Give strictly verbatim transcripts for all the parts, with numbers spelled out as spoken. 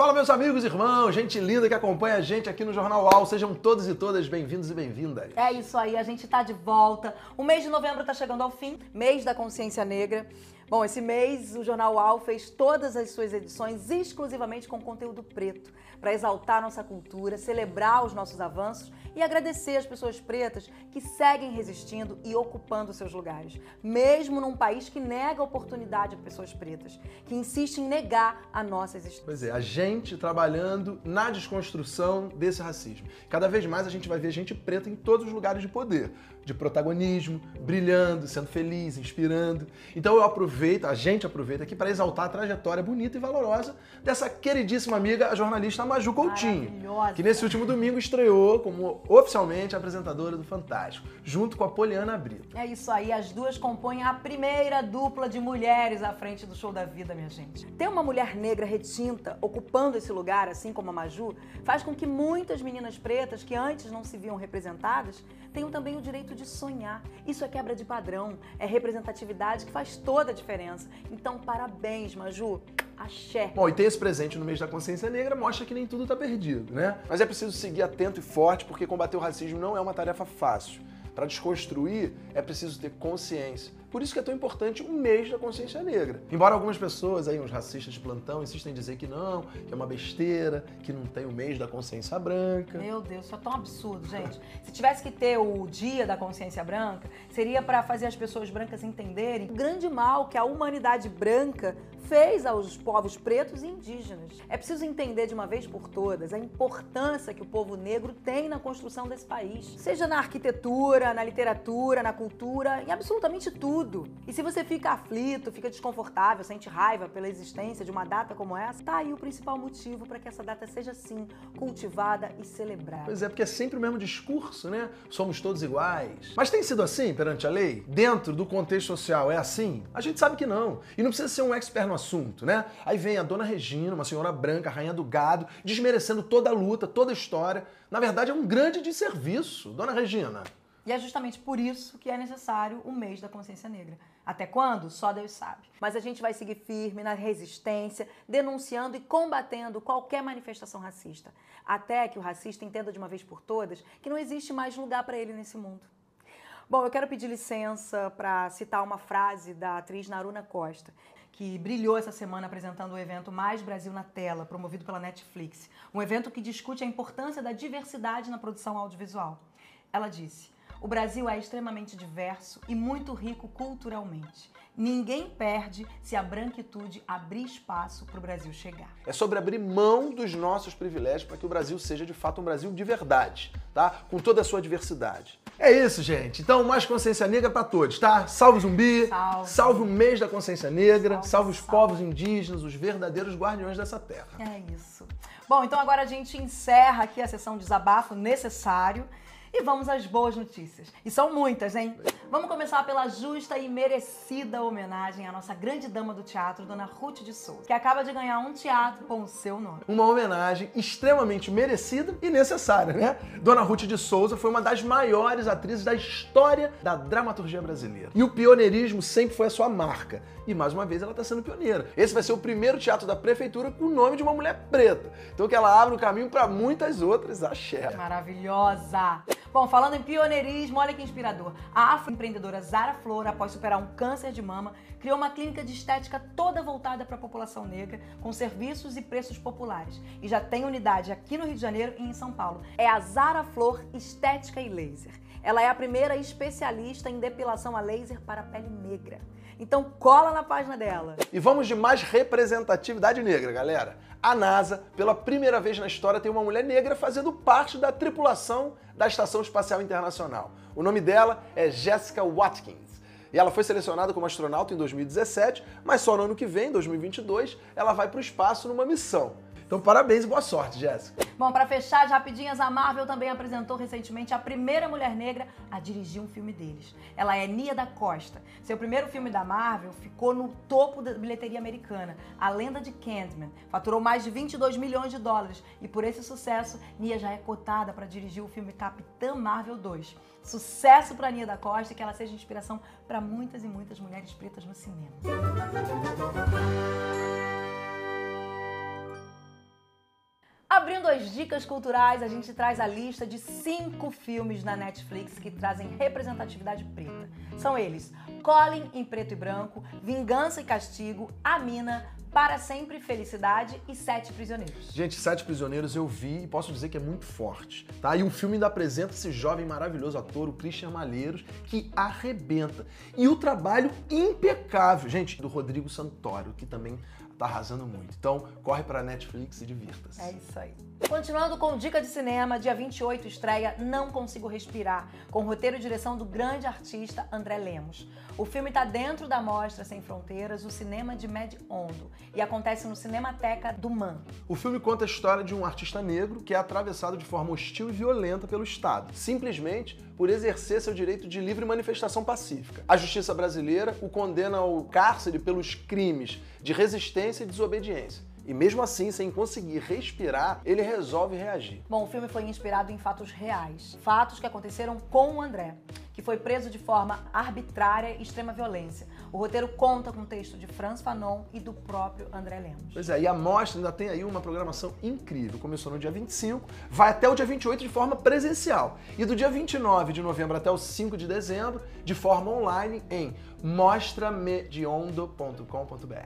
Fala, meus amigos, irmãos, gente linda que acompanha a gente aqui no Jornal U A U. Sejam todos e todas bem-vindos e bem-vindas. É isso aí, a gente tá de volta. O mês de novembro tá chegando ao fim, mês da consciência negra. Bom, esse mês o Jornal U A U fez todas as suas edições exclusivamente com conteúdo preto, para exaltar nossa cultura, celebrar os nossos avanços e agradecer as pessoas pretas que seguem resistindo e ocupando seus lugares, mesmo num país que nega a oportunidade a pessoas pretas, que insiste em negar a nossa existência. Pois é, a gente trabalhando na desconstrução desse racismo. Cada vez mais a gente vai ver gente preta em todos os lugares de poder, de protagonismo, brilhando, sendo feliz, inspirando. Então eu aproveito a gente aproveita aqui para exaltar a trajetória bonita e valorosa dessa queridíssima amiga, a jornalista Maju Coutinho, que nesse último domingo estreou como oficialmente apresentadora do Fantástico, junto com a Poliana Abritta. É isso aí, as duas compõem a primeira dupla de mulheres à frente do Show da Vida, minha gente. Ter uma mulher negra retinta ocupando esse lugar, assim como a Maju, faz com que muitas meninas pretas que antes não se viam representadas tenham também o direito de sonhar. Isso é quebra de padrão, é representatividade que faz toda a diferença. Então, parabéns, Maju. Axé. Bom, e ter esse presente no mês da consciência negra mostra que nem tudo tá perdido, né? Mas é preciso seguir atento e forte, porque combater o racismo não é uma tarefa fácil. Para desconstruir, é preciso ter consciência. Por isso que é tão importante o mês da consciência negra. Embora algumas pessoas, aí, uns racistas de plantão, insistem em dizer que não, que é uma besteira, que não tem o mês da consciência branca. Meu Deus, isso é tão absurdo, gente. Se tivesse que ter o dia da consciência branca, seria para fazer as pessoas brancas entenderem o grande mal que a humanidade branca fez aos povos pretos e indígenas. É preciso entender de uma vez por todas a importância que o povo negro tem na construção desse país. Seja na arquitetura, na literatura, na cultura, em absolutamente tudo. E se você fica aflito, fica desconfortável, sente raiva pela existência de uma data como essa, tá aí o principal motivo para que essa data seja, sim, cultivada e celebrada. Pois é, porque é sempre o mesmo discurso, né? Somos todos iguais. Mas tem sido assim perante a lei? Dentro do contexto social é assim? A gente sabe que não. E não precisa ser um expert no assunto, né? Aí vem a dona Regina, uma senhora branca, rainha do gado, desmerecendo toda a luta, toda a história. Na verdade, é um grande desserviço, dona Regina. E é justamente por isso que é necessário o mês da consciência negra. Até quando? Só Deus sabe. Mas a gente vai seguir firme na resistência, denunciando e combatendo qualquer manifestação racista. Até que o racista entenda de uma vez por todas que não existe mais lugar para ele nesse mundo. Bom, eu quero pedir licença para citar uma frase da atriz Naruna Costa, que brilhou essa semana apresentando o evento Mais Brasil na Tela, promovido pela Netflix. Um evento que discute a importância da diversidade na produção audiovisual. Ela disse: o Brasil é extremamente diverso e muito rico culturalmente. Ninguém perde se a branquitude abrir espaço para o Brasil chegar. É sobre abrir mão dos nossos privilégios para que o Brasil seja, de fato, um Brasil de verdade, tá? Com toda a sua diversidade. É isso, gente. Então, mais consciência negra para todos, tá? Salve zumbi, salve, salve o mês da consciência negra, salve, salve os salve. povos indígenas, os verdadeiros guardiões dessa terra. É isso. Bom, então agora a gente encerra aqui a sessão de desabafo necessário. E vamos às boas notícias. E são muitas, hein? Vamos começar pela justa e merecida homenagem à nossa grande dama do teatro, dona Ruth de Souza, que acaba de ganhar um teatro com o seu nome. Uma homenagem extremamente merecida e necessária, né? Dona Ruth de Souza foi uma das maiores atrizes da história da dramaturgia brasileira. E o pioneirismo sempre foi a sua marca. E, mais uma vez, ela está sendo pioneira. Esse vai ser o primeiro teatro da prefeitura com o nome de uma mulher preta. Então que ela abra o caminho para muitas outras. Axé. Maravilhosa! Bom, falando em pioneirismo, olha que inspirador. A afroempreendedora Zara Flor, após superar um câncer de mama, criou uma clínica de estética toda voltada para a população negra, com serviços e preços populares. E já tem unidade aqui no Rio de Janeiro e em São Paulo. É a Zara Flor Estética e Laser. Ela é a primeira especialista em depilação a laser para a pele negra. Então cola na página dela. E vamos de mais representatividade negra, galera. A NASA, pela primeira vez na história, tem uma mulher negra fazendo parte da tripulação da Estação Espacial Internacional. O nome dela é Jessica Watkins. E ela foi selecionada como astronauta em dois mil e dezessete, mas só no ano que vem, dois mil e vinte e dois, ela vai para o espaço numa missão. Então, parabéns e boa sorte, Jéssica. Bom, para fechar de rapidinhas, a Marvel também apresentou recentemente a primeira mulher negra a dirigir um filme deles. Ela é Nia da Costa. Seu primeiro filme da Marvel ficou no topo da bilheteria americana, A Lenda de Candyman. Faturou mais de vinte e dois milhões de dólares. E por esse sucesso, Nia já é cotada para dirigir o filme Capitã Marvel dois. Sucesso para Nia da Costa e que ela seja inspiração para muitas e muitas mulheres pretas no cinema. Abrindo as dicas culturais, a gente traz a lista de cinco filmes na Netflix que trazem representatividade preta. São eles: Colin em Preto e Branco, Vingança e Castigo, A Mina, Para Sempre Felicidade e Sete Prisioneiros. Gente, Sete Prisioneiros eu vi e posso dizer que é muito forte, tá? E o filme ainda apresenta esse jovem maravilhoso ator, o Christian Malheiros, que arrebenta. E o trabalho impecável, gente, do Rodrigo Santoro, que também tá arrasando muito. Então, corre pra Netflix e divirta-se. É isso aí. Continuando com Dica de Cinema, dia vinte e oito estreia Não Consigo Respirar, com roteiro e direção do grande artista André Lemos. O filme tá dentro da Mostra Sem Fronteiras, o cinema de Med Hondo, e acontece no Cinemateca do M A M. O filme conta a história de um artista negro que é atravessado de forma hostil e violenta pelo Estado, simplesmente por exercer seu direito de livre manifestação pacífica. A justiça brasileira o condena ao cárcere pelos crimes de resistência e desobediência. E mesmo assim, sem conseguir respirar, ele resolve reagir. Bom, o filme foi inspirado em fatos reais. Fatos que aconteceram com o André, que foi preso de forma arbitrária e extrema violência. O roteiro conta com o texto de Franz Fanon e do próprio André Lemos. Pois é, e a Mostra ainda tem aí uma programação incrível. Começou no dia vinte e cinco, vai até o dia vinte e oito de forma presencial. E do dia vinte e nove de novembro até o cinco de dezembro, de forma online em mostra med hondo ponto com ponto br.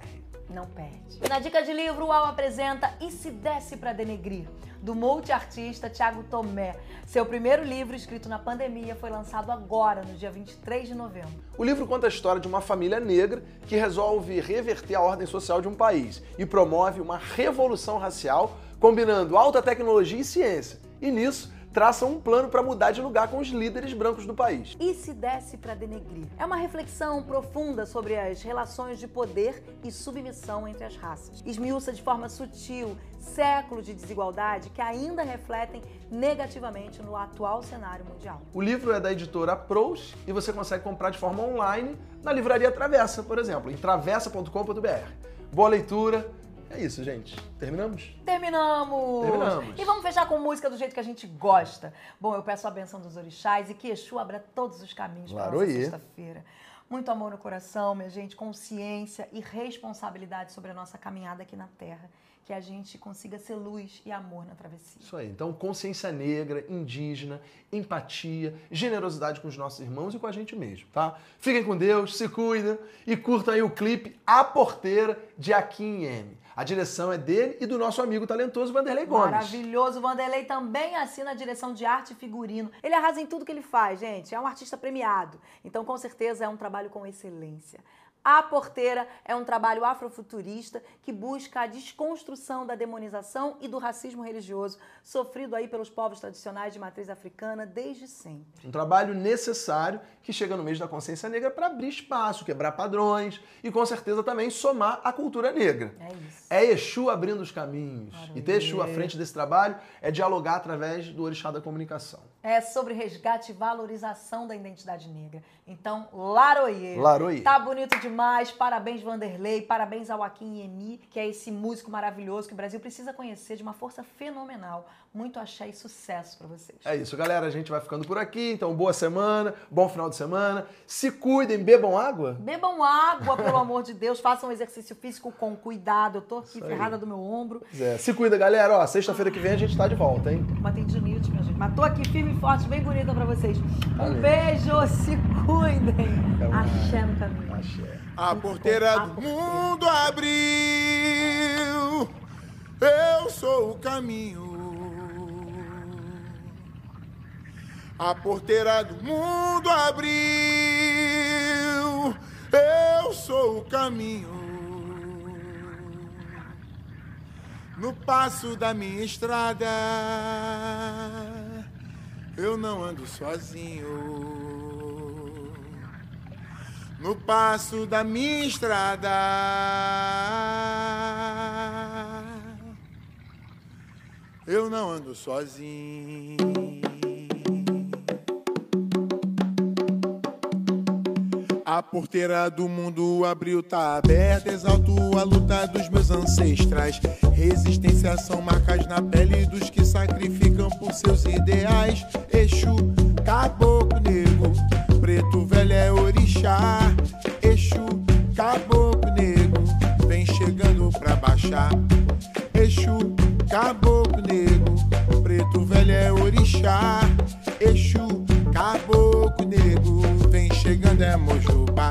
Não perde. Na dica de livro, o U A U apresenta E se desce para denegrir, do multiartista Tiago Tomé. Seu primeiro livro, escrito na pandemia, foi lançado agora, no dia vinte e três de novembro. O livro conta a história de uma família negra que resolve reverter a ordem social de um país e promove uma revolução racial combinando alta tecnologia e ciência. E nisso, traçam um plano para mudar de lugar com os líderes brancos do país. E se desce para denegrir? É uma reflexão profunda sobre as relações de poder e submissão entre as raças. Esmiuça de forma sutil séculos de desigualdade que ainda refletem negativamente no atual cenário mundial. O livro é da editora Prose e você consegue comprar de forma online na livraria Travessa, por exemplo, em travessa ponto com ponto br. Boa leitura! É isso, gente. Terminamos? Terminamos! Terminamos! E vamos fechar com música do jeito que a gente gosta. Bom, eu peço a benção dos orixás e que Exu abra todos os caminhos para nossa sexta-feira. Muito amor no coração, minha gente, consciência e responsabilidade sobre a nossa caminhada aqui na Terra. Que a gente consiga ser luz e amor na travessia. Isso aí. Então, consciência negra, indígena, empatia, generosidade com os nossos irmãos e com a gente mesmo, tá? Fiquem com Deus, se cuidem e curtam aí o clipe A Porteira, de Akin Yemi. A direção é dele e do nosso amigo talentoso Vanderlei Gomes. Maravilhoso. O Vanderlei também assina a direção de arte e figurino. Ele arrasa em tudo que ele faz, gente. É um artista premiado. Então, com certeza, é um trabalho com excelência. A Porteira é um trabalho afrofuturista que busca a desconstrução da demonização e do racismo religioso sofrido aí pelos povos tradicionais de matriz africana desde sempre. Um trabalho necessário que chega no mês da consciência negra para abrir espaço, quebrar padrões e com certeza também somar a cultura negra. É isso. É Exu abrindo os caminhos. Maravilha. E ter Exu à frente desse trabalho é dialogar através do orixá da comunicação. É sobre resgate e valorização da identidade negra. Então, laroyê. Laroyê. Tá bonito demais. Mas parabéns, Vanderlei, parabéns ao Akin Yemi, que é esse músico maravilhoso que o Brasil precisa conhecer, de uma força fenomenal. Muito axé e sucesso pra vocês. É isso, galera. A gente vai ficando por aqui. Então, boa semana, bom final de semana. Se cuidem, bebam água. Bebam água, pelo amor de Deus. Façam exercício físico com cuidado. Eu tô aqui ferrada do meu ombro. É. Se cuida, galera. Ó, sexta-feira que vem a gente tá de volta, hein? Mas tem dinite, minha gente. Mas tô aqui firme e forte, bem bonita pra vocês. Um beijo, se cuidem. Axé no caminho. Axé. A porteira do mundo abriu, eu sou o caminho. A porteira do mundo abriu, eu sou o caminho. No passo da minha estrada, eu não ando sozinho. No passo da minha estrada, eu não ando sozinho. A porteira do mundo abriu, tá aberta, exalto a luta dos meus ancestrais. Resistência são marcas na pele dos que sacrificam por seus ideais. Exu, caboclo negro, preto velho é orixá. Exu, caboclo negro, vem chegando pra baixar. Exu, caboclo negro. é orixá, Exu, caboclo, nego, vem chegando é Mojubá.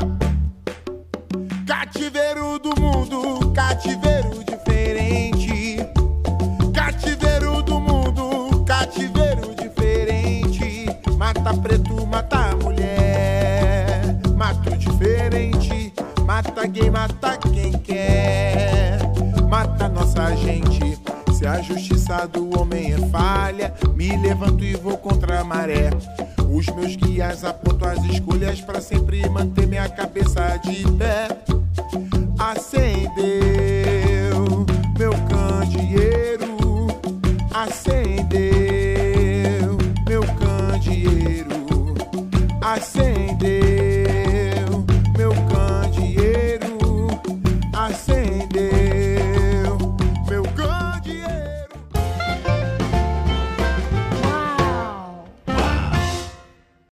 Cativeiro do mundo, cativeiro diferente. Cativeiro do mundo, cativeiro diferente. Mata preto, mata mulher, mato diferente. Mata gay, mata quem quer, mata nossa gente. Se a justiça do homem é falha, me levanto e vou contra a maré. Os meus guias apontam as escolhas pra sempre manter minha cabeça de pé. Acendeu meu candeeiro, acendeu.